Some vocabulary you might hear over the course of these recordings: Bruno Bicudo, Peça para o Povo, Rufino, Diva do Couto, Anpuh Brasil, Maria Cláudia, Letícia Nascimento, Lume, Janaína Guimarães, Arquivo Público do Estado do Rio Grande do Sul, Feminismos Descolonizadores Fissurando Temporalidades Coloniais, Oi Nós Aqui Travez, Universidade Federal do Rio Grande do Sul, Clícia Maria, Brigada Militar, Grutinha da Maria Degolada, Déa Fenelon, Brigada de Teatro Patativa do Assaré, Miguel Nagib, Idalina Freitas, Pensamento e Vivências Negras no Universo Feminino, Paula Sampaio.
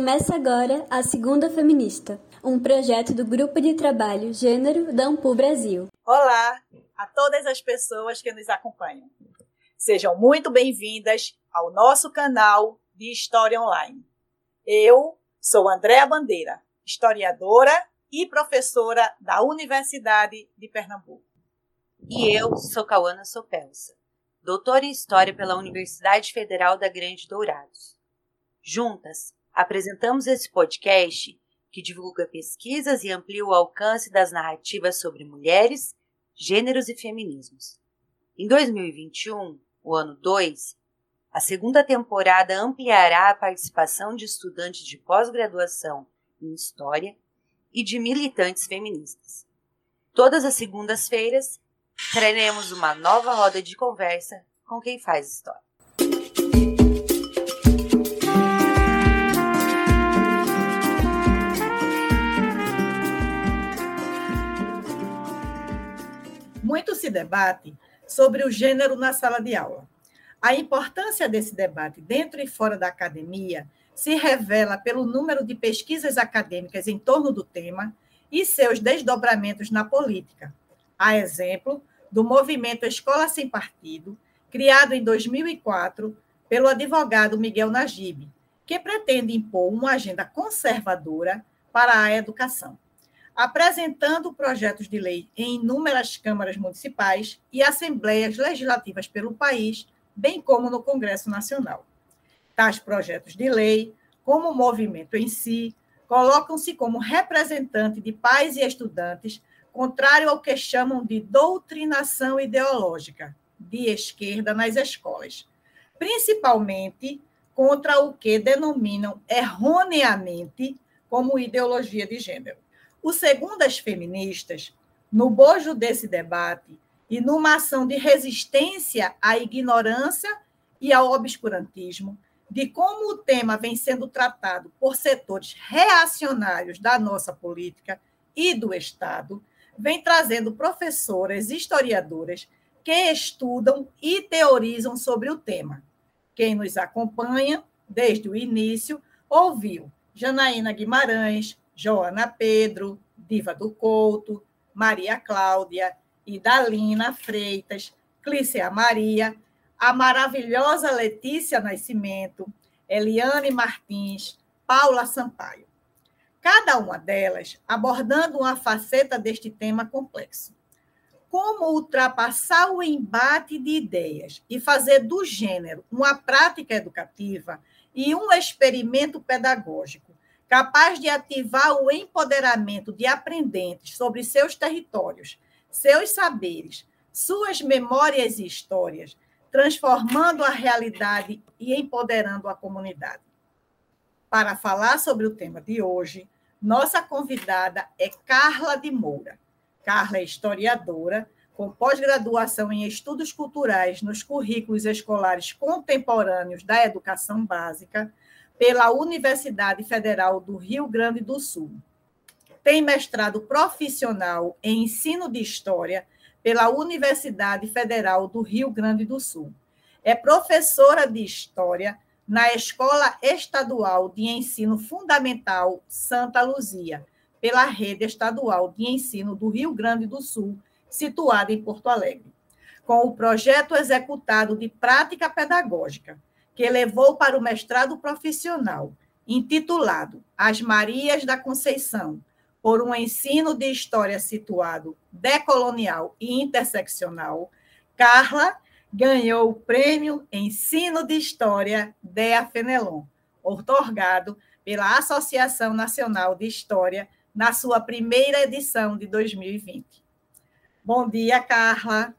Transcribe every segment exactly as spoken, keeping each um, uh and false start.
Começa agora a Segunda Feminista, um projeto do Grupo de Trabalho Gênero da Anpuh Brasil. Olá a todas as pessoas que nos acompanham. Sejam muito bem-vindas ao nosso canal de História Online. Eu sou Andréa Bandeira, historiadora e professora da Universidade de Pernambuco. E eu sou Cauana Sopelsa, doutora em História pela Universidade Federal da Grande Dourados. Juntas, apresentamos esse podcast que divulga pesquisas e amplia o alcance das narrativas sobre mulheres, gêneros e feminismos. Em dois mil e vinte e um, o ano dois, a segunda temporada ampliará a participação de estudantes de pós-graduação em História e de militantes feministas. Todas as segundas-feiras, traremos uma nova roda de conversa com quem faz história. Muito se debate sobre o gênero na sala de aula. A importância desse debate dentro e fora da academia se revela pelo número de pesquisas acadêmicas em torno do tema e seus desdobramentos na política. A exemplo do movimento Escola Sem Partido, criado em dois mil e quatro pelo advogado Miguel Nagib, que pretende impor uma agenda conservadora para a educação, apresentando projetos de lei em inúmeras câmaras municipais e assembleias legislativas pelo país, bem como no Congresso Nacional. Tais projetos de lei, como o movimento em si, colocam-se como representante de pais e estudantes, contrário ao que chamam de doutrinação ideológica de esquerda nas escolas, principalmente contra o que denominam erroneamente como ideologia de gênero. O Segundas Feministas, no bojo desse debate e numa ação de resistência à ignorância e ao obscurantismo, de como o tema vem sendo tratado por setores reacionários da nossa política e do Estado, vem trazendo professoras e historiadoras que estudam e teorizam sobre o tema. Quem nos acompanha desde o início ouviu Janaína Guimarães, Joana Pedro, Diva do Couto, Maria Cláudia, Idalina Freitas, Clícia Maria, a maravilhosa Letícia Nascimento, Eliane Martins, Paula Sampaio. Cada uma delas abordando uma faceta deste tema complexo. Como ultrapassar o embate de ideias e fazer do gênero uma prática educativa e um experimento pedagógico, capaz de ativar o empoderamento de aprendentes sobre seus territórios, seus saberes, suas memórias e histórias, transformando a realidade e empoderando a comunidade. Para falar sobre o tema de hoje, nossa convidada é Carla de Moura. Carla é historiadora, com pós-graduação em Estudos Culturais nos Currículos Escolares Contemporâneos da Educação Básica, pela Universidade Federal do Rio Grande do Sul. Tem mestrado profissional em Ensino de História pela Universidade Federal do Rio Grande do Sul. É professora de História na Escola Estadual de Ensino Fundamental Santa Luzia, pela Rede Estadual de Ensino do Rio Grande do Sul, situada em Porto Alegre, com o projeto executado de prática pedagógica, que levou para o mestrado profissional, intitulado As Marias da Conceição, por um ensino de história situado, decolonial e interseccional, Carla ganhou o prêmio Ensino de História Déa Fenelon, outorgado pela Associação Nacional de História na sua primeira edição de dois mil e vinte. Bom dia, Carla.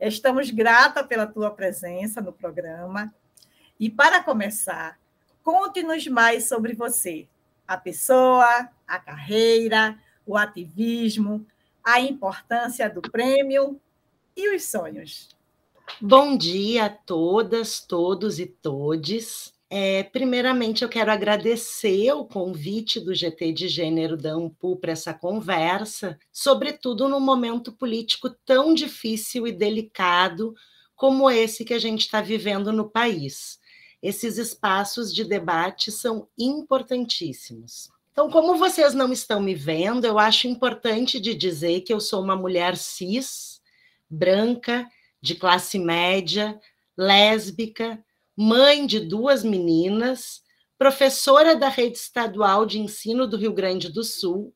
Estamos grata pela tua presença no programa. E, para começar, conte-nos mais sobre você, a pessoa, a carreira, o ativismo, a importância do prêmio e os sonhos. Bom dia a todas, todos e todes. É, primeiramente, eu quero agradecer o convite do G T de Gênero da Anpuh para essa conversa, sobretudo num momento político tão difícil e delicado como esse que a gente está vivendo no país. Esses espaços de debate são importantíssimos. Então, como vocês não estão me vendo, eu acho importante de dizer que eu sou uma mulher cis, branca, de classe média, lésbica, mãe de duas meninas, professora da Rede Estadual de Ensino do Rio Grande do Sul,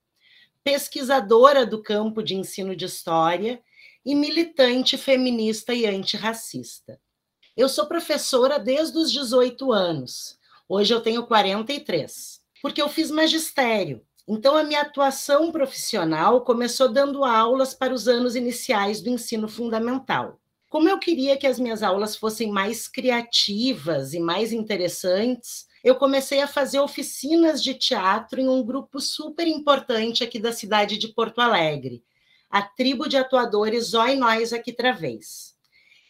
pesquisadora do campo de ensino de história e militante feminista e antirracista. Eu sou professora desde os dezoito anos, hoje eu tenho quarenta e três, porque eu fiz magistério, então a minha atuação profissional começou dando aulas para os anos iniciais do ensino fundamental. Como eu queria que as minhas aulas fossem mais criativas e mais interessantes, eu comecei a fazer oficinas de teatro em um grupo super importante aqui da cidade de Porto Alegre, a tribo de atuadores Oi Nós Aqui Travez.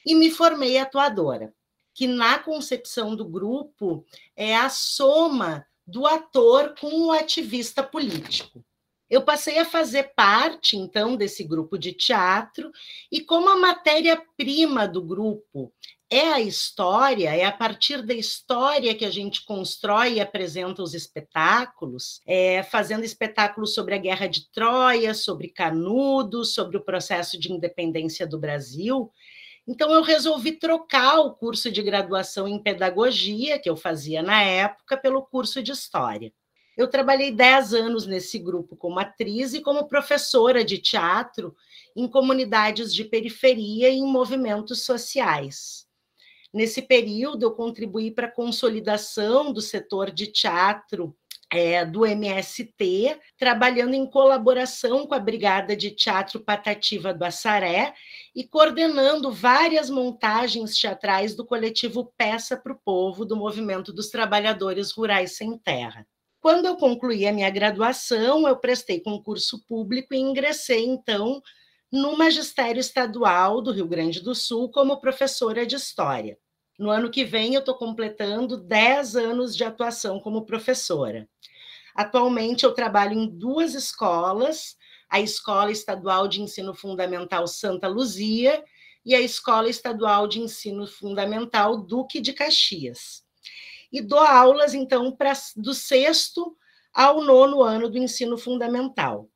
E me formei atuadora, que na concepção do grupo é a soma do ator com o ativista político. Eu passei a fazer parte, então, desse grupo de teatro, e como a matéria-prima do grupo é a história, é a partir da história que a gente constrói e apresenta os espetáculos, é, fazendo espetáculos sobre a Guerra de Troia, sobre Canudo, sobre o processo de independência do Brasil. Então, eu resolvi trocar o curso de graduação em pedagogia, que eu fazia na época, pelo curso de história. Eu trabalhei dez anos nesse grupo como atriz e como professora de teatro em comunidades de periferia e em movimentos sociais. Nesse período, eu contribuí para a consolidação do setor de teatro é, do M S T, trabalhando em colaboração com a Brigada de Teatro Patativa do Assaré e coordenando várias montagens teatrais do coletivo Peça para o Povo, do Movimento dos Trabalhadores Rurais Sem Terra. Quando eu concluí a minha graduação, eu prestei concurso público e ingressei, então, no Magistério Estadual do Rio Grande do Sul como professora de História. No ano que vem, eu estou completando dez anos de atuação como professora. Atualmente, eu trabalho em duas escolas, a Escola Estadual de Ensino Fundamental Santa Luzia e a Escola Estadual de Ensino Fundamental Duque de Caxias. E dou aulas, então, pra, do sexto ao nono ano do ensino fundamental.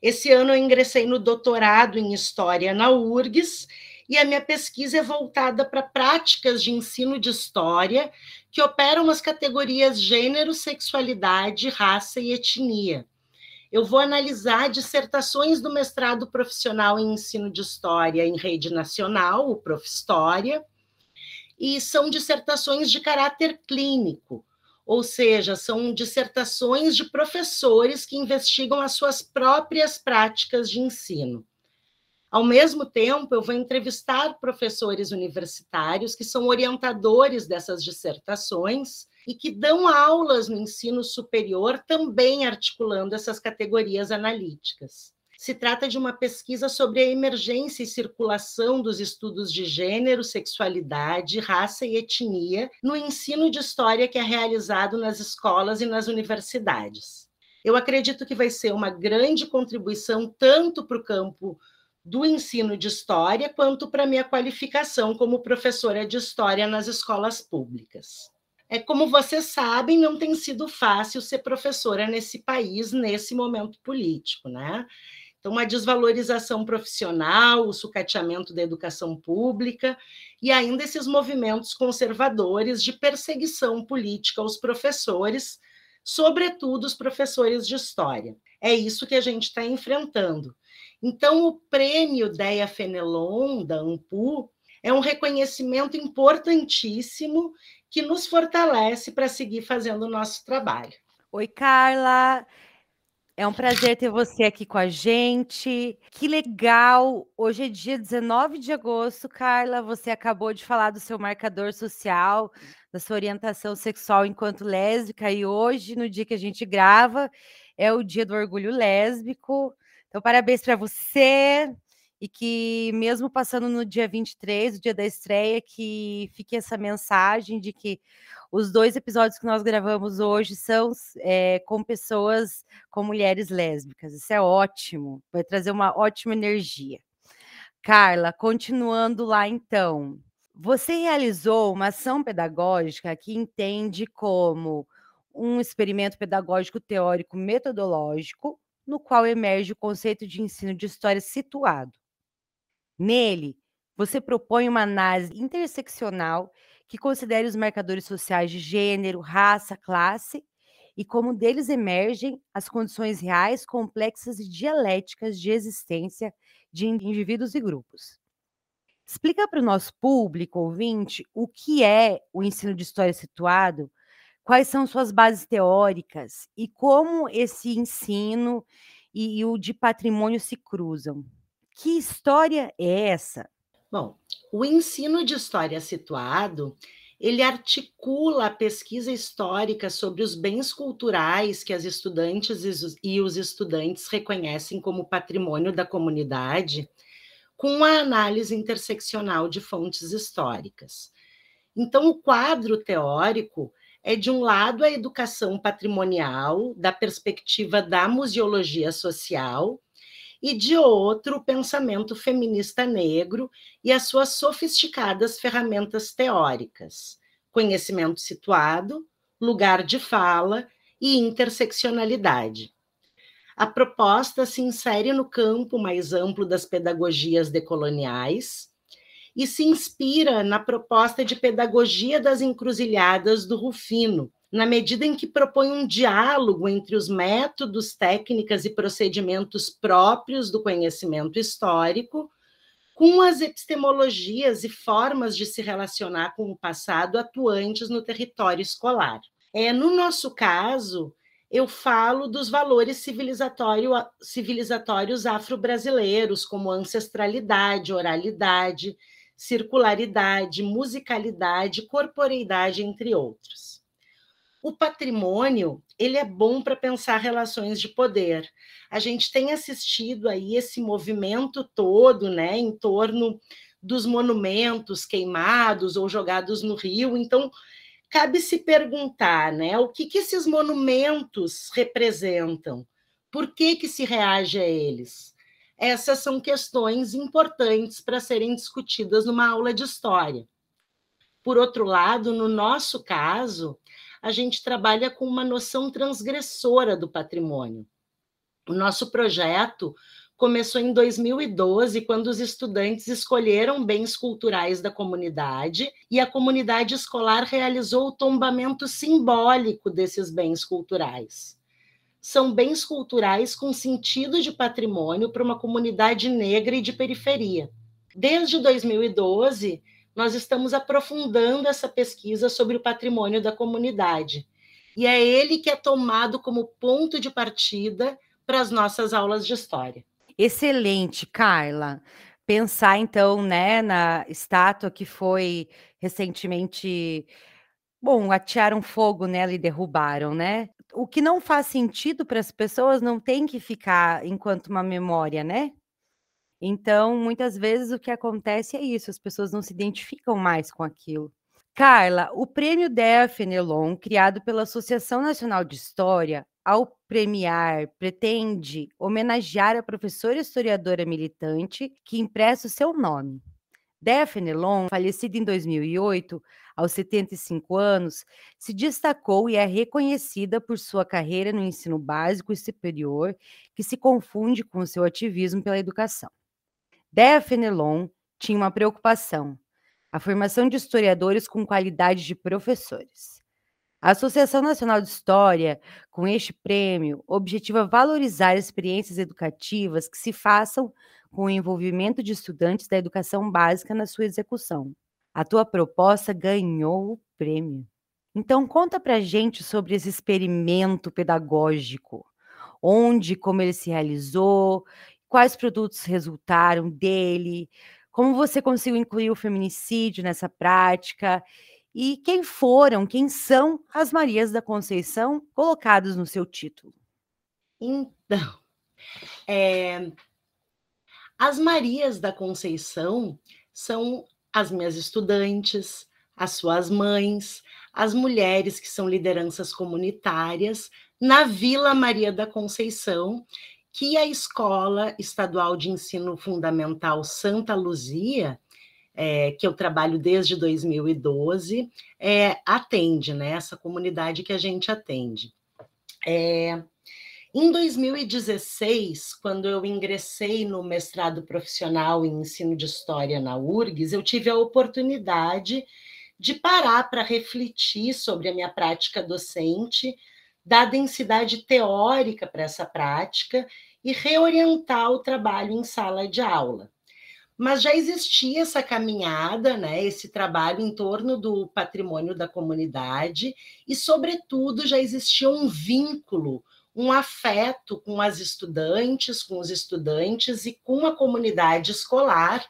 Esse ano eu ingressei no doutorado em História na U R G S e a minha pesquisa é voltada para práticas de ensino de história que operam as categorias gênero, sexualidade, raça e etnia. Eu vou analisar dissertações do mestrado profissional em ensino de história em rede nacional, o ProfHistória, e são dissertações de caráter clínico, ou seja, são dissertações de professores que investigam as suas próprias práticas de ensino. Ao mesmo tempo, eu vou entrevistar professores universitários que são orientadores dessas dissertações e que dão aulas no ensino superior, também articulando essas categorias analíticas. Se trata de uma pesquisa sobre a emergência e circulação dos estudos de gênero, sexualidade, raça e etnia no ensino de história que é realizado nas escolas e nas universidades. Eu acredito que vai ser uma grande contribuição tanto para o campo do ensino de história quanto para a minha qualificação como professora de história nas escolas públicas. É, como vocês sabem, não tem sido fácil ser professora nesse país, nesse momento político, né? Então, a desvalorização profissional, o sucateamento da educação pública e ainda esses movimentos conservadores de perseguição política aos professores, sobretudo os professores de história. É isso que a gente está enfrentando. Então, o prêmio Déa Fenelon, da Anpuh, é um reconhecimento importantíssimo que nos fortalece para seguir fazendo o nosso trabalho. Oi, Carla! É um prazer ter você aqui com a gente. Que legal! Hoje é dia dezenove de agosto, Carla. Você acabou de falar do seu marcador social, da sua orientação sexual enquanto lésbica. E hoje, no dia que a gente grava, é o dia do orgulho lésbico. Então, parabéns para você. E que, mesmo passando no dia vinte e três, o dia da estreia, que fique essa mensagem de que os dois episódios que nós gravamos hoje são é, com pessoas, com mulheres lésbicas. Isso é ótimo, vai trazer uma ótima energia. Carla, continuando lá então, Você realizou uma ação pedagógica que entende como um experimento pedagógico teórico metodológico, no qual emerge o conceito de ensino de história situado. Nele, você propõe uma análise interseccional que considere os marcadores sociais de gênero, raça, classe e como deles emergem as condições reais, complexas e dialéticas de existência de indivíduos e grupos. Explica para o nosso público ouvinte o que é o ensino de história situado, quais são suas bases teóricas e como esse ensino e, e o de patrimônio se cruzam. Que história é essa? Bom, o ensino de história situado, ele articula a pesquisa histórica sobre os bens culturais que as estudantes e os estudantes reconhecem como patrimônio da comunidade, com a análise interseccional de fontes históricas. Então, o quadro teórico é, de um lado, a educação patrimonial, da perspectiva da museologia social, e, de outro, o pensamento feminista negro e as suas sofisticadas ferramentas teóricas, conhecimento situado, lugar de fala e interseccionalidade. A proposta se insere no campo mais amplo das pedagogias decoloniais e se inspira na proposta de pedagogia das encruzilhadas do Rufino, na medida em que propõe um diálogo entre os métodos, técnicas e procedimentos próprios do conhecimento histórico com as epistemologias e formas de se relacionar com o passado atuantes no território escolar. É, no nosso caso, eu falo dos valores civilizatório, civilizatórios afro-brasileiros, como ancestralidade, oralidade, circularidade, musicalidade, corporeidade, entre outros. O patrimônio, ele é bom para pensar relações de poder. A gente tem assistido aí esse movimento todo, né, em torno dos monumentos queimados ou jogados no rio. Então, cabe se perguntar, né, o que que esses monumentos representam? Por que que se reage a eles? Essas são questões importantes para serem discutidas numa aula de história. Por outro lado, no nosso caso, a gente trabalha com uma noção transgressora do patrimônio. O nosso projeto começou em dois mil e doze, quando os estudantes escolheram bens culturais da comunidade e a comunidade escolar realizou o tombamento simbólico desses bens culturais. São bens culturais com sentido de patrimônio para uma comunidade negra e de periferia. Desde dois mil e doze, nós estamos aprofundando essa pesquisa sobre o patrimônio da comunidade. E é ele que é tomado como ponto de partida para as nossas aulas de história. Excelente, Carla. Pensar, então, né, na estátua que foi recentemente... Bom, atearam fogo nela e derrubaram, né? O que não faz sentido para as pessoas não tem que ficar enquanto uma memória, né? Então, muitas vezes o que acontece é isso, as pessoas não se identificam mais com aquilo. Carla, o prêmio Déa Fenelon, criado pela Associação Nacional de História, ao premiar, pretende homenagear a professora historiadora militante que empresta o seu nome. Déa Fenelon, falecida em dois mil e oito, aos setenta e cinco anos, se destacou e é reconhecida por sua carreira no ensino básico e superior, que se confunde com seu ativismo pela educação. Déa Fenelon tinha uma preocupação, a formação de historiadores com qualidade de professores. A Associação Nacional de História, com este prêmio, objetiva valorizar experiências educativas que se façam com o envolvimento de estudantes da educação básica na sua execução. A tua proposta ganhou o prêmio. Então, conta pra gente sobre esse experimento pedagógico, onde, como ele se realizou, quais produtos resultaram dele, como você conseguiu incluir o feminicídio nessa prática e quem foram, quem são as Marias da Conceição colocadas no seu título. Então, é, as Marias da Conceição são as minhas estudantes, as suas mães, as mulheres que são lideranças comunitárias na Vila Maria da Conceição, que a Escola Estadual de Ensino Fundamental Santa Luzia é, que eu trabalho desde dois mil e doze, é, atende, né, essa comunidade que a gente atende. É, em dois mil e dezesseis, quando eu ingressei no mestrado profissional em ensino de história na U R G S, eu tive a oportunidade de parar para refletir sobre a minha prática docente, dar densidade teórica para essa prática e reorientar o trabalho em sala de aula. Mas já existia essa caminhada, né, esse trabalho em torno do patrimônio da comunidade e, sobretudo, já existia um vínculo, um afeto com as estudantes, com os estudantes e com a comunidade escolar,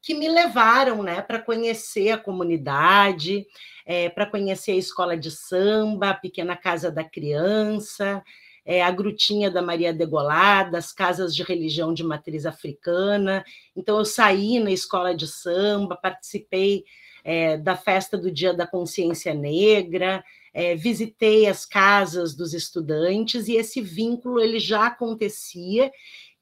que me levaram, né, para conhecer a comunidade, é, para conhecer a escola de samba, a Pequena Casa da Criança, é, a Grutinha da Maria Degolada, as casas de religião de matriz africana. Então, eu saí na escola de samba, participei é, da festa do Dia da Consciência Negra, é, visitei as casas dos estudantes, e esse vínculo ele já acontecia,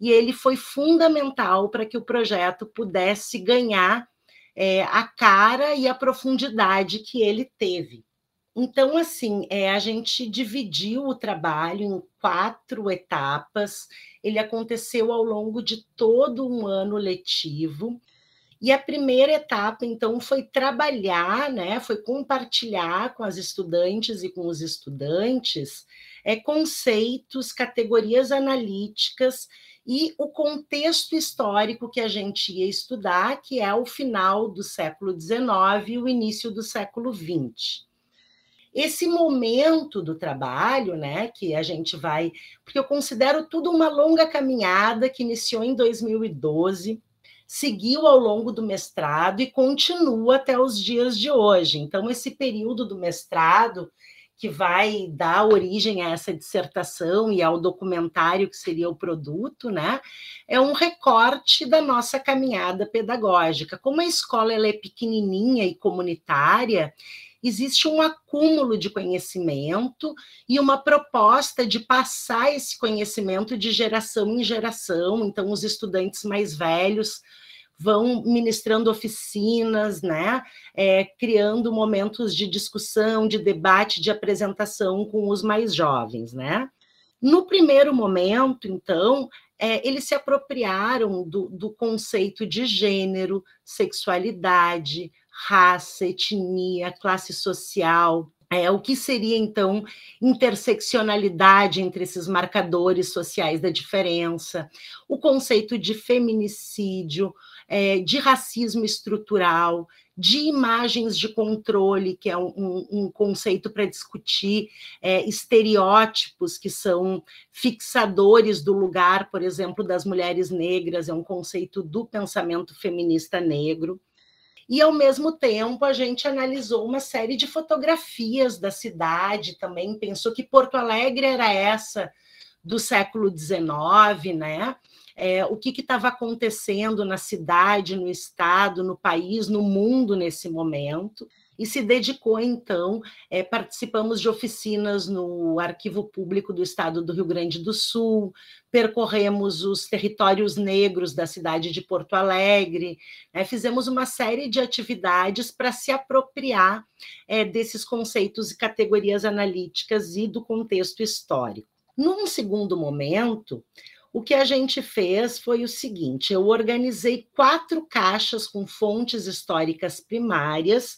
e ele foi fundamental para que o projeto pudesse ganhar é, a cara e a profundidade que ele teve. Então, assim, é, a gente dividiu o trabalho em quatro etapas, ele aconteceu ao longo de todo um ano letivo, e a primeira etapa, então, foi trabalhar, né, foi compartilhar com as estudantes e com os estudantes é, conceitos, categorias analíticas, e o contexto histórico que a gente ia estudar, que é o final do século dezenove e o início do século vinte. Esse momento do trabalho, né, que a gente vai... Porque eu considero tudo uma longa caminhada que iniciou em dois mil e doze, seguiu ao longo do mestrado e continua até os dias de hoje. Então, esse período do mestrado, que vai dar origem a essa dissertação e ao documentário que seria o produto, né? É um recorte da nossa caminhada pedagógica. Como a escola ela é pequenininha e comunitária, existe um acúmulo de conhecimento e uma proposta de passar esse conhecimento de geração em geração. Então, os estudantes mais velhos vão ministrando oficinas, né? É, criando momentos de discussão, de debate, de apresentação com os mais jovens, né? No primeiro momento, então, é, eles se apropriaram do, do conceito de gênero, sexualidade, raça, etnia, classe social, é, o que seria, então, interseccionalidade entre esses marcadores sociais da diferença, o conceito de feminicídio, é, de racismo estrutural, de imagens de controle, que é um, um, um conceito para discutir é, estereótipos que são fixadores do lugar, por exemplo, das mulheres negras, é um conceito do pensamento feminista negro. E, ao mesmo tempo, a gente analisou uma série de fotografias da cidade também, pensou que Porto Alegre era essa do século dezenove, né? É, o que estava acontecendo na cidade, no estado, no país, no mundo nesse momento, e se dedicou, então, é, participamos de oficinas no Arquivo Público do Estado do Rio Grande do Sul, percorremos os territórios negros da cidade de Porto Alegre, né, fizemos uma série de atividades para se apropriar é, desses conceitos e categorias analíticas e do contexto histórico. Num segundo momento, o que a gente fez foi o seguinte: eu organizei quatro caixas com fontes históricas primárias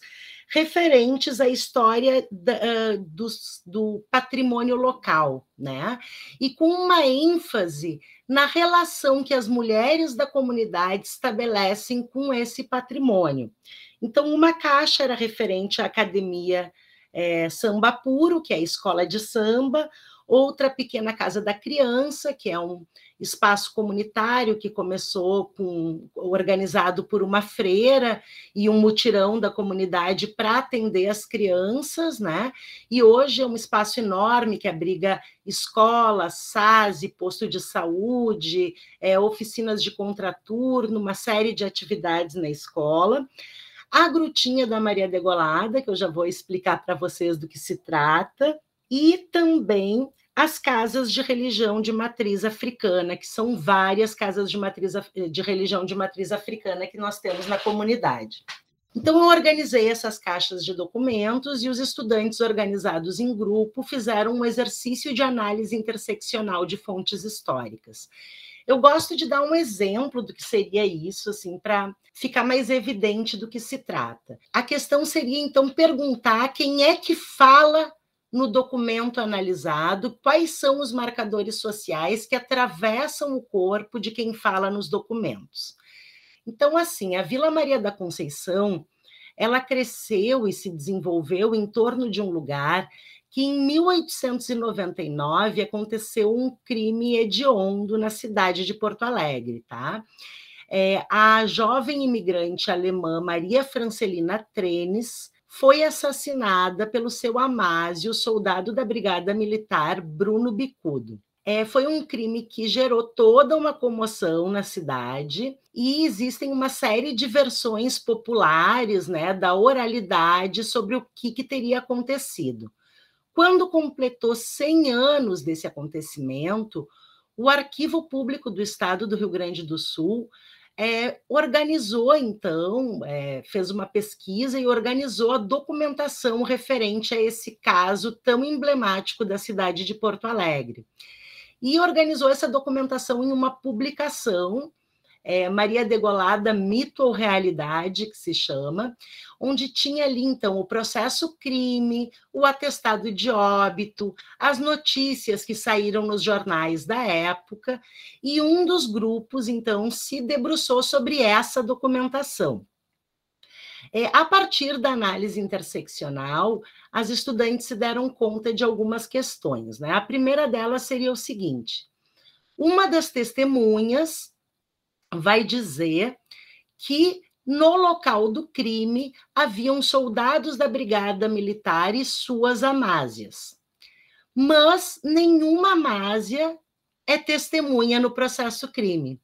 referentes à história da, do, do patrimônio local, né? E com uma ênfase na relação que as mulheres da comunidade estabelecem com esse patrimônio. Então, uma caixa era referente à Academia é, Samba Puro, que é a escola de samba, outra Pequena Casa da Criança, que é um espaço comunitário que começou com, organizado por uma freira e um mutirão da comunidade para atender as crianças, né? E hoje é um espaço enorme que abriga escola, S A S, posto de saúde, é, oficinas de contraturno, uma série de atividades na escola. A Grutinha da Maria Degolada, que eu já vou explicar para vocês do que se trata, e também as casas de religião de matriz africana, que são várias casas de, matriz, de religião de matriz africana que nós temos na comunidade. Então, eu organizei essas caixas de documentos e os estudantes organizados em grupo fizeram um exercício de análise interseccional de fontes históricas. Eu gosto de dar um exemplo do que seria isso, assim, para ficar mais evidente do que se trata. A questão seria, então, perguntar quem é que fala no documento analisado, quais são os marcadores sociais que atravessam o corpo de quem fala nos documentos. Então, assim, a Vila Maria da Conceição, ela cresceu e se desenvolveu em torno de um lugar que, em mil oitocentos e noventa e nove, aconteceu um crime hediondo na cidade de Porto Alegre, tá? É, a jovem imigrante alemã Maria Francelina Trenes foi assassinada pelo seu amásio, soldado da Brigada Militar Bruno Bicudo. É, foi um crime que gerou toda uma comoção na cidade e existem uma série de versões populares, né, da oralidade sobre o que, que teria acontecido. Quando completou cem anos desse acontecimento, o Arquivo Público do Estado do Rio Grande do Sul é, organizou, então, é, fez uma pesquisa e organizou a documentação referente a esse caso tão emblemático da cidade de Porto Alegre. E organizou essa documentação em uma publicação, é, Maria Degolada, Mito ou Realidade, que se chama, onde tinha ali, então, o processo crime, o atestado de óbito, as notícias que saíram nos jornais da época, e um dos grupos, então, se debruçou sobre essa documentação. É, a partir da análise interseccional, as estudantes se deram conta de algumas questões, né? A primeira delas seria o seguinte: uma das testemunhas vai dizer que no local do crime haviam soldados da Brigada Militar e suas amásias, mas nenhuma amásia é testemunha no processo crime.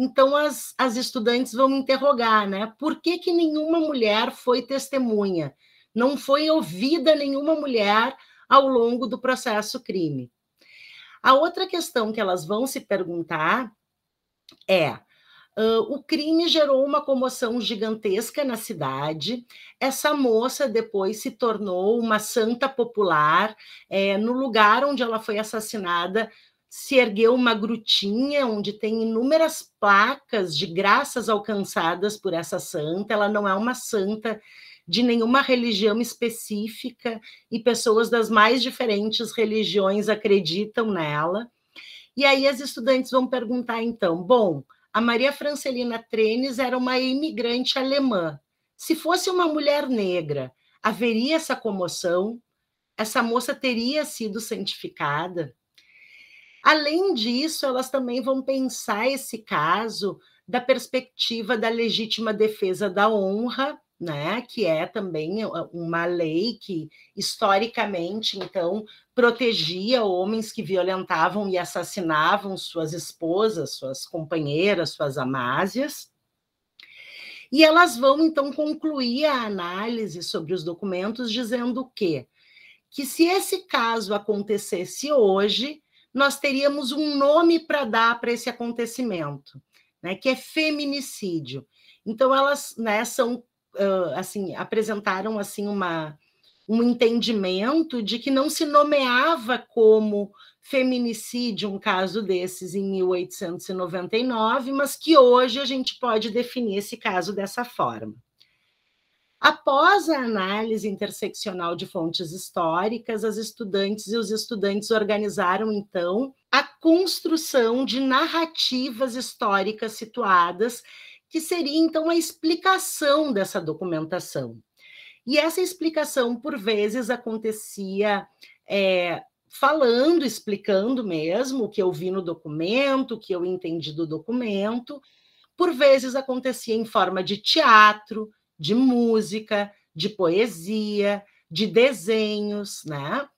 Então, as, as estudantes vão interrogar, né? Por que que nenhuma mulher foi testemunha? Não foi ouvida nenhuma mulher ao longo do processo crime. A outra questão que elas vão se perguntar é: uh, o crime gerou uma comoção gigantesca na cidade, essa moça depois se tornou uma santa popular, é, no lugar onde ela foi assassinada, se ergueu uma grutinha onde tem inúmeras placas de graças alcançadas por essa santa. Ela não é uma santa de nenhuma religião específica e pessoas das mais diferentes religiões acreditam nela. E aí as estudantes vão perguntar, então, bom, a Maria Francelina Trenes era uma imigrante alemã. Se fosse uma mulher negra, haveria essa comoção? Essa moça teria sido santificada? Além disso, elas também vão pensar esse caso da perspectiva da legítima defesa da honra, né, que é também uma lei que, historicamente, então, protegia homens que violentavam e assassinavam suas esposas, suas companheiras, suas amásias. E elas vão, então, concluir a análise sobre os documentos dizendo o quê? Que se esse caso acontecesse hoje, nós teríamos um nome para dar para esse acontecimento, né, que é feminicídio. Então, elas, né, são, uh, assim, apresentaram assim, uma, um entendimento de que não se nomeava como feminicídio um caso desses em mil oitocentos e noventa e nove, mas que hoje a gente pode definir esse caso dessa forma. Após a análise interseccional de fontes históricas, as estudantes e os estudantes organizaram, então, a construção de narrativas históricas situadas, que seria, então, a explicação dessa documentação. E essa explicação, por vezes, acontecia é, falando, explicando mesmo o que eu vi no documento, o que eu entendi do documento. Por vezes, acontecia em forma de teatro, de música, de poesia, de desenhos, né?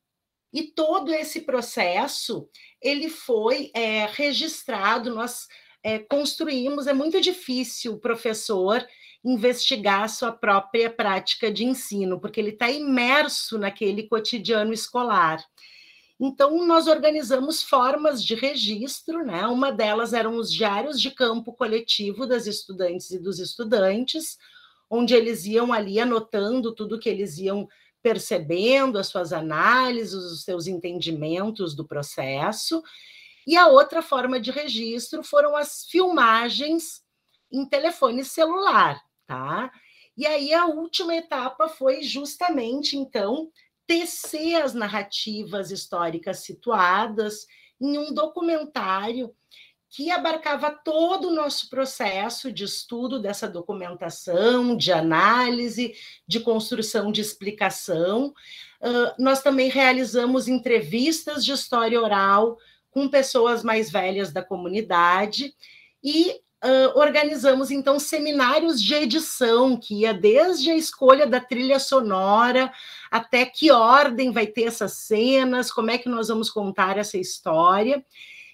E todo esse processo, ele foi é, registrado, nós é, construímos, é muito difícil o professor investigar a sua própria prática de ensino, porque ele está imerso naquele cotidiano escolar. Então, nós organizamos formas de registro, né? Uma delas eram os diários de campo coletivo das estudantes e dos estudantes, onde eles iam ali anotando tudo que eles iam percebendo, as suas análises, os seus entendimentos do processo. E a outra forma de registro foram as filmagens em telefone celular, tá? E aí a última etapa foi justamente, então, tecer as narrativas históricas situadas em um documentário que abarcava todo o nosso processo de estudo dessa documentação, de análise, de construção de explicação. Uh, nós também realizamos entrevistas de história oral com pessoas mais velhas da comunidade e uh, organizamos, então, seminários de edição, que ia desde a escolha da trilha sonora até que ordem vai ter essas cenas, como é que nós vamos contar essa história.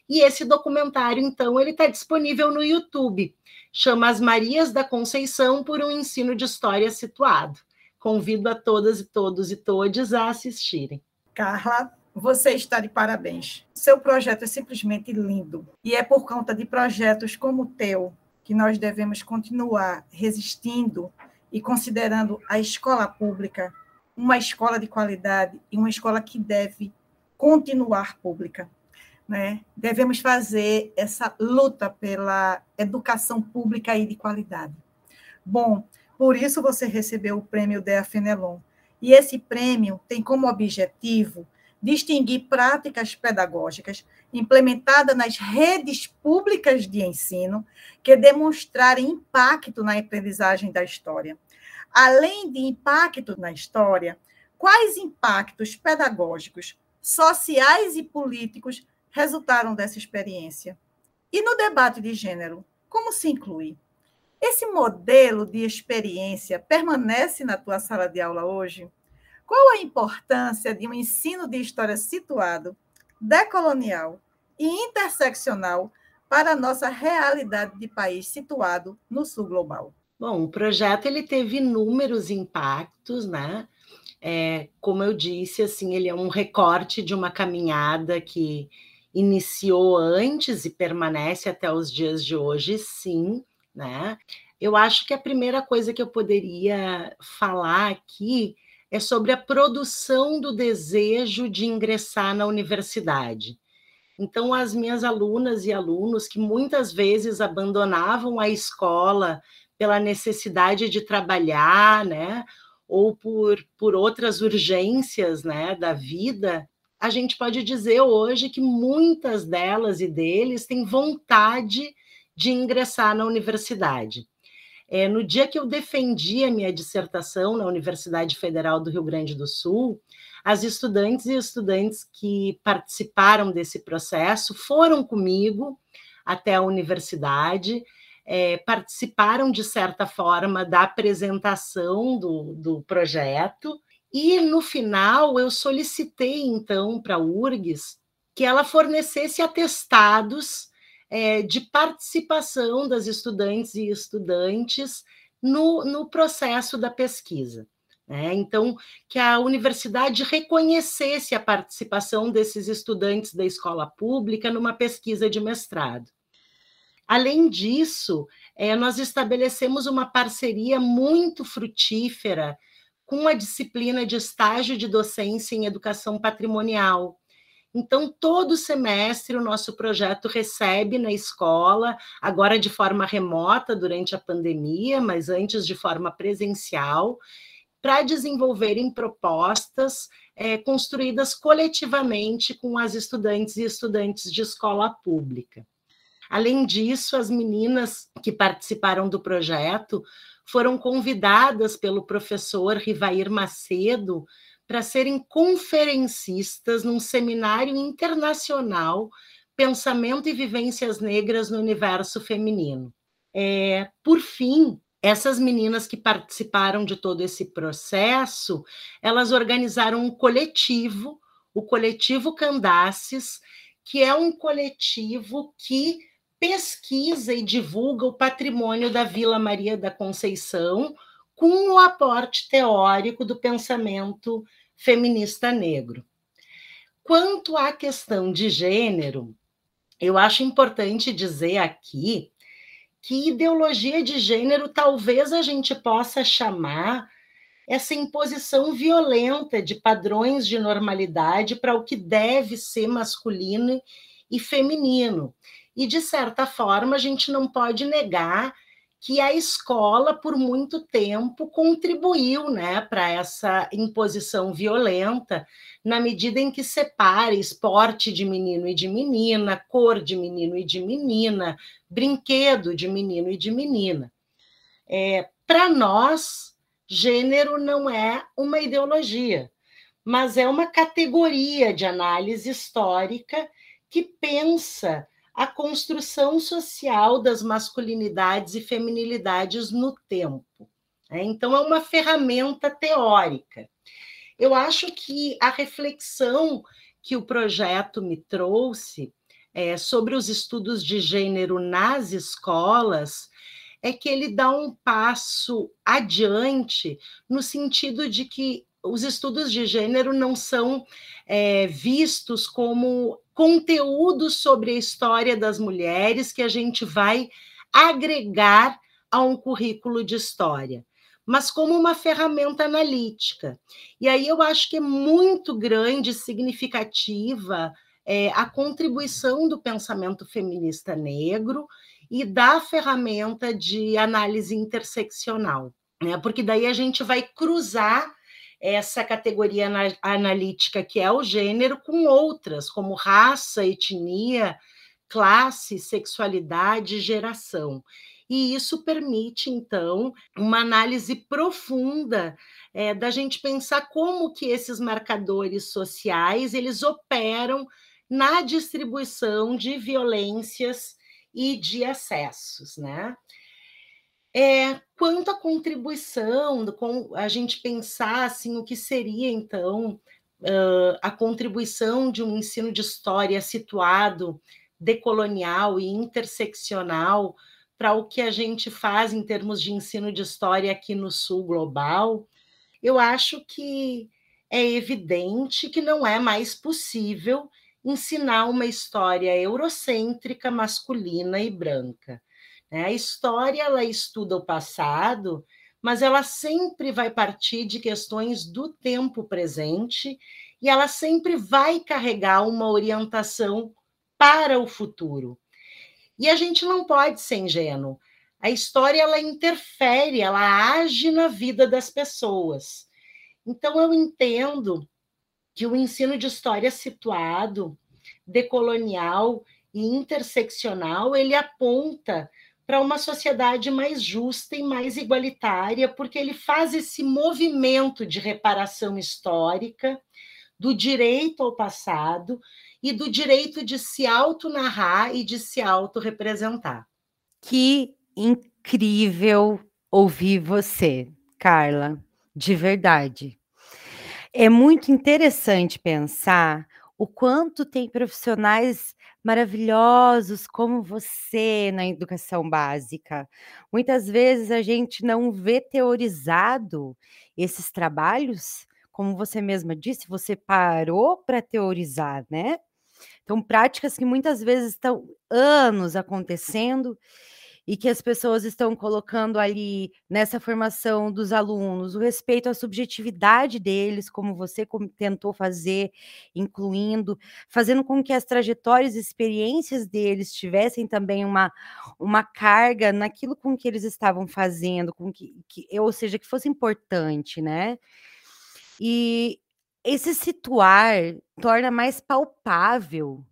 E esse documentário, então, ele está disponível no YouTube. Chama As Marias da Conceição por um Ensino de História Situado. Convido a todas e todos e todes a assistirem. Carla, você está de parabéns. Seu projeto é simplesmente lindo. E é por conta de projetos como o teu que nós devemos continuar resistindo e considerando a escola pública uma escola de qualidade e uma escola que deve continuar pública, né? Devemos fazer essa luta pela educação pública e de qualidade. Bom, por isso você recebeu o prêmio Déa Fenelon. E esse prêmio tem como objetivo distinguir práticas pedagógicas implementadas nas redes públicas de ensino que demonstrarem impacto na aprendizagem da história. Além de impacto na história, quais impactos pedagógicos, sociais e políticos resultaram dessa experiência? E no debate de gênero, como se inclui? Esse modelo de experiência permanece na tua sala de aula hoje? Qual a importância de um ensino de história situado, decolonial e interseccional para a nossa realidade de país situado no sul global? Bom, o projeto ele teve inúmeros impactos, né? É, como eu disse, assim, ele é um recorte de uma caminhada que iniciou antes e permanece até os dias de hoje, sim, né? Eu acho que a primeira coisa que eu poderia falar aqui é sobre a produção do desejo de ingressar na universidade. Então, as minhas alunas e alunos que muitas vezes abandonavam a escola pela necessidade de trabalhar, né, ou por, por outras urgências, né, da vida, a gente pode dizer hoje que muitas delas e deles têm vontade de ingressar na universidade. É, no dia que eu defendi a minha dissertação na Universidade Federal do Rio Grande do Sul, as estudantes e estudantes que participaram desse processo foram comigo até a universidade, é, participaram, de certa forma, da apresentação do, do projeto e, no final, eu solicitei, então, para a U R G S que ela fornecesse atestados É, de participação das estudantes e estudantes no, no processo da pesquisa, né? Então, que a universidade reconhecesse a participação desses estudantes da escola pública numa pesquisa de mestrado. Além disso, é, nós estabelecemos uma parceria muito frutífera com a disciplina de estágio de docência em educação patrimonial. Então, todo semestre, o nosso projeto recebe na escola, agora de forma remota durante a pandemia, mas antes de forma presencial, para desenvolverem propostas é, construídas coletivamente com as estudantes e estudantes de escola pública. Além disso, as meninas que participaram do projeto foram convidadas pelo professor Rivair Macedo para serem conferencistas num seminário internacional Pensamento e Vivências Negras no Universo Feminino. É, por fim, essas meninas que participaram de todo esse processo, elas organizaram um coletivo, o Coletivo Candaces, que é um coletivo que pesquisa e divulga o patrimônio da Vila Maria da Conceição, com o aporte teórico do pensamento feminista negro. Quanto à questão de gênero, eu acho importante dizer aqui que ideologia de gênero talvez a gente possa chamar essa imposição violenta de padrões de normalidade para o que deve ser masculino e feminino. E, de certa forma, a gente não pode negar que a escola, por muito tempo, contribuiu, né, para essa imposição violenta, na medida em que separa esporte de menino e de menina, cor de menino e de menina, brinquedo de menino e de menina. É, para nós, gênero não é uma ideologia, mas é uma categoria de análise histórica que pensa a construção social das masculinidades e feminilidades no tempo. Então, é uma ferramenta teórica. Eu acho que a reflexão que o projeto me trouxe é, sobre os estudos de gênero nas escolas é que ele dá um passo adiante no sentido de que os estudos de gênero não são é, vistos como conteúdo sobre a história das mulheres que a gente vai agregar a um currículo de história, mas como uma ferramenta analítica. E aí eu acho que é muito grande, significativa, é, a contribuição do pensamento feminista negro e da ferramenta de análise interseccional, né? Porque daí a gente vai cruzar essa categoria analítica que é o gênero com outras, como raça, etnia, classe, sexualidade, geração. E isso permite, então, uma análise profunda é, da gente pensar como que esses marcadores sociais eles operam na distribuição de violências e de acessos, né? É, quanto à contribuição, a gente pensar assim, o que seria, então, a contribuição de um ensino de história situado, decolonial e interseccional para o que a gente faz em termos de ensino de história aqui no Sul Global, eu acho que é evidente que não é mais possível ensinar uma história eurocêntrica, masculina e branca. A história ela estuda o passado, mas ela sempre vai partir de questões do tempo presente e ela sempre vai carregar uma orientação para o futuro. E a gente não pode ser ingênuo. A história ela interfere, ela age na vida das pessoas. Então, eu entendo que o ensino de história situado, decolonial e interseccional, ele aponta para uma sociedade mais justa e mais igualitária, porque ele faz esse movimento de reparação histórica, do direito ao passado e do direito de se autonarrar e de se autorrepresentar. Que incrível ouvir você, Carla, de verdade. É muito interessante pensar o quanto tem profissionais maravilhosos como você na educação básica. Muitas vezes a gente não vê teorizado esses trabalhos, como você mesma disse, você parou para teorizar, né? Então, práticas que muitas vezes estão anos acontecendo e que as pessoas estão colocando ali nessa formação dos alunos, o respeito à subjetividade deles, como você tentou fazer, incluindo, fazendo com que as trajetórias e experiências deles tivessem também uma, uma carga naquilo com que eles estavam fazendo, com que, que, ou seja, que fosse importante, né? E esse situar torna mais palpável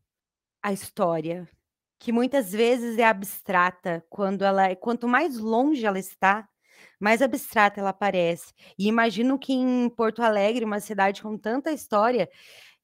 a história, que muitas vezes é abstrata, quando ela, quanto mais longe ela está, mais abstrata ela aparece. E imagino que em Porto Alegre, uma cidade com tanta história,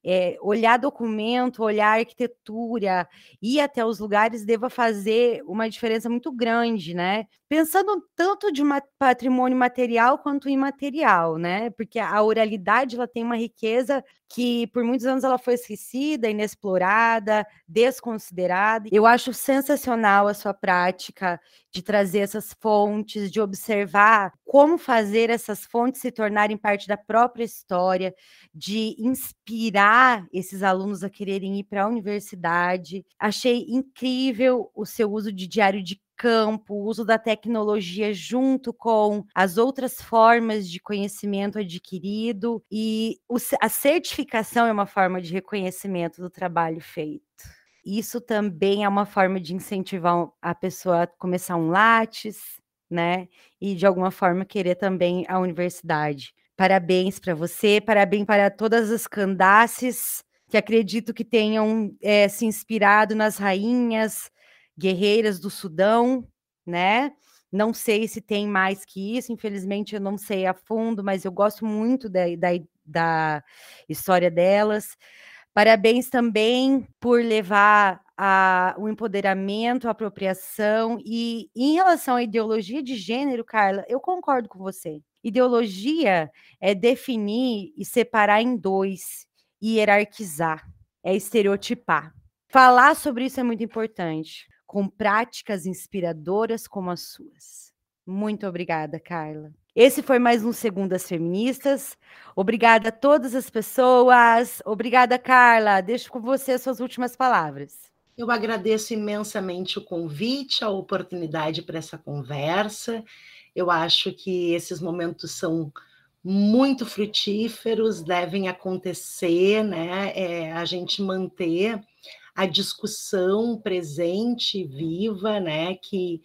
é, olhar documento, olhar arquitetura, ir até os lugares deva fazer uma diferença muito grande, né? Pensando tanto de uma patrimônio material quanto imaterial, né? Porque a oralidade ela tem uma riqueza que por muitos anos ela foi esquecida, inexplorada, desconsiderada. Eu acho sensacional a sua prática de trazer essas fontes, de observar como fazer essas fontes se tornarem parte da própria história, de inspirar esses alunos a quererem ir para a universidade. Achei incrível o seu uso de diário de campo, o uso da tecnologia junto com as outras formas de conhecimento adquirido, e a certificação é uma forma de reconhecimento do trabalho feito. Isso também é uma forma de incentivar a pessoa a começar um Lattes, né? E de alguma forma querer também a universidade. Parabéns para você, parabéns para todas as candaces que acredito que tenham é, se inspirado nas rainhas guerreiras do Sudão, né? Não sei se tem mais que isso, infelizmente eu não sei a fundo, mas eu gosto muito da, da, da história delas. Parabéns também por levar a, o empoderamento, a apropriação, e em relação à ideologia de gênero, Carla, eu concordo com você. Ideologia é definir e separar em dois, e hierarquizar, é estereotipar. Falar sobre isso é muito importante, com práticas inspiradoras como as suas. Muito obrigada, Carla. Esse foi mais um Segundas Feministas. Obrigada a todas as pessoas. Obrigada, Carla. Deixo com você as suas últimas palavras. Eu agradeço imensamente o convite, a oportunidade para essa conversa. Eu acho que esses momentos são muito frutíferos, devem acontecer, né? É, a gente manter a discussão presente, viva, né, que,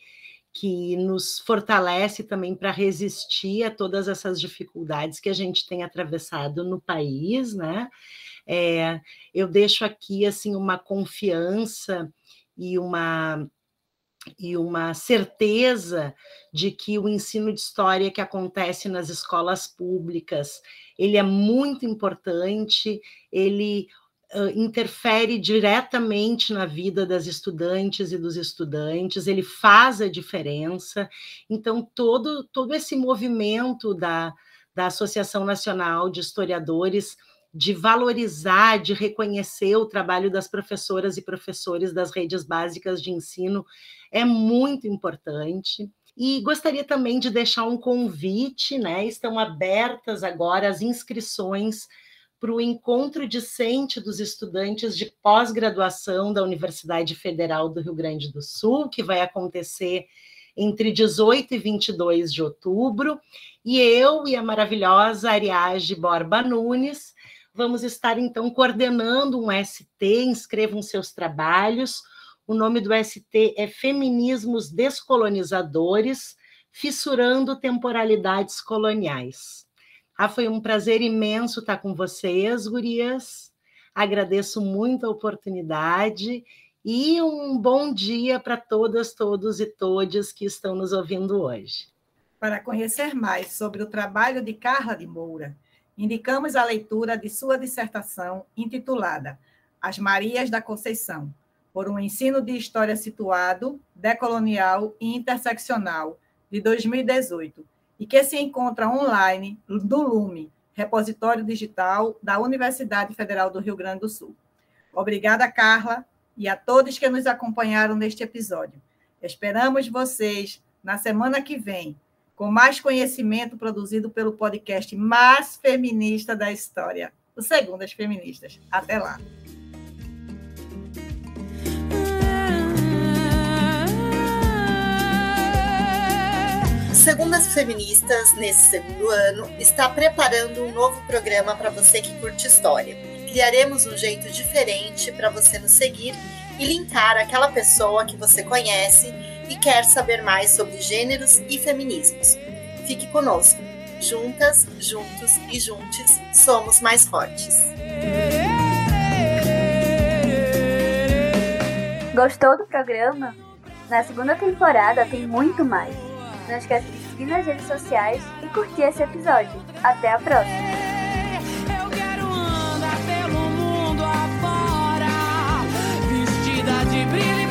que nos fortalece também para resistir a todas essas dificuldades que a gente tem atravessado no país, né? É, eu deixo aqui assim uma confiança e uma, e uma certeza de que o ensino de história que acontece nas escolas públicas, ele é muito importante, ele interfere diretamente na vida das estudantes e dos estudantes, ele faz a diferença. Então, todo, todo esse movimento da, da Associação Nacional de Historiadores de valorizar, de reconhecer o trabalho das professoras e professores das redes básicas de ensino é muito importante. E gostaria também de deixar um convite, né? Estão abertas agora as inscrições para o encontro discente dos estudantes de pós-graduação da Universidade Federal do Rio Grande do Sul, que vai acontecer entre dezoito e vinte e dois de outubro, e eu e a maravilhosa Ariage Borba Nunes vamos estar, então, coordenando um S T, inscrevam seus trabalhos, o nome do S T é Feminismos Descolonizadores, Fissurando Temporalidades Coloniais. Ah, foi um prazer imenso estar com vocês, gurias. Agradeço muito a oportunidade e um bom dia para todas, todos e todes que estão nos ouvindo hoje. Para conhecer mais sobre o trabalho de Carla de Moura, indicamos a leitura de sua dissertação intitulada As Marias da Conceição, por um ensino de história situado, decolonial e interseccional, de dois mil e dezoito, e que se encontra online do Lume, repositório digital da Universidade Federal do Rio Grande do Sul. Obrigada, Carla, e a todos que nos acompanharam neste episódio. Esperamos vocês na semana que vem, com mais conhecimento produzido pelo podcast mais feminista da história, o Segundas Feministas. Até lá! Segundas Feministas, nesse segundo ano, está preparando um novo programa para você que curte história. Criaremos um jeito diferente para você nos seguir e linkar aquela pessoa que você conhece e quer saber mais sobre gêneros e feminismos. Fique conosco. Juntas, juntos e juntes, somos mais fortes. Gostou do programa? Na segunda temporada tem muito mais. Não esquece de seguir nas redes sociais e curtir esse episódio. Até a próxima! Eu quero andar pelo mundo afora, vestida de brilho.